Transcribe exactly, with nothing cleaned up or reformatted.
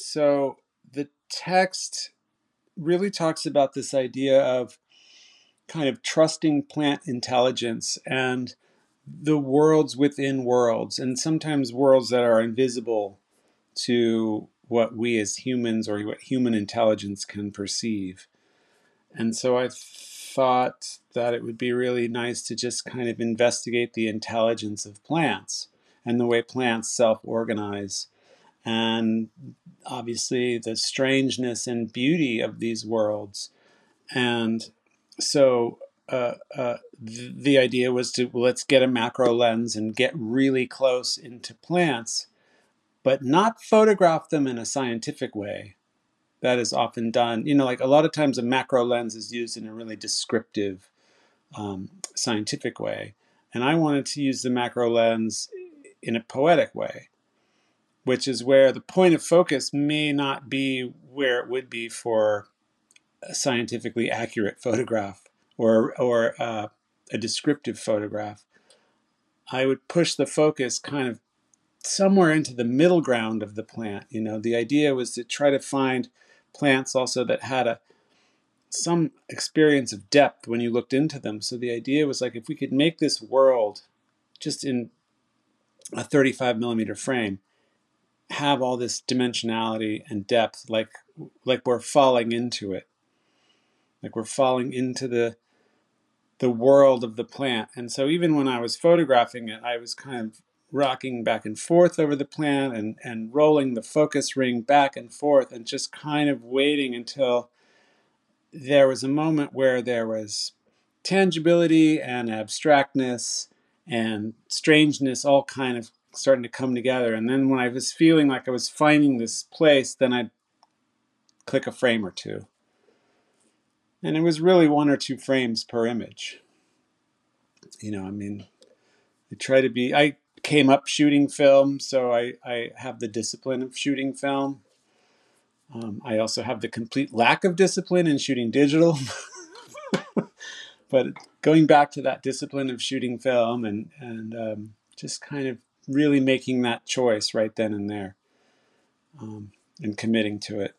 So the text really talks about this idea of kind of trusting plant intelligence and the worlds within worlds, and sometimes worlds that are invisible to what we as humans or what human intelligence can perceive. And so I thought that it would be really nice to just kind of investigate the intelligence of plants and the way plants self-organize, and obviously the strangeness and beauty of these worlds. And so uh, uh, th the idea was to, well, let's get a macro lens and get really close into plants, but not photograph them in a scientific way. That is often done, you know, like a lot of times a macro lens is used in a really descriptive um, scientific way. And I wanted to use the macro lens in a poetic way, which is where the point of focus may not be where it would be for a scientifically accurate photograph or, or uh, a descriptive photograph. I would push the focus kind of somewhere into the middle ground of the plant. You know, the idea was to try to find plants also that had a some experience of depth when you looked into them. So the idea was, like, if we could make this world just in a thirty-five millimeter frame have all this dimensionality and depth, like like we're falling into it, like we're falling into the the world of the plant. And so even when I was photographing it, I was kind of rocking back and forth over the plant and and rolling the focus ring back and forth and just kind of waiting until there was a moment where there was tangibility and abstractness and strangeness all kind of starting to come together. And then when I was feeling like I was finding this place, then I'd click a frame or two. And it was really one or two frames per image. You know, I mean, I try to be, I came up shooting film, so I, I have the discipline of shooting film. Um, I also have the complete lack of discipline in shooting digital. But going back to that discipline of shooting film and, and um, just kind of really making that choice right then and there um, and committing to it.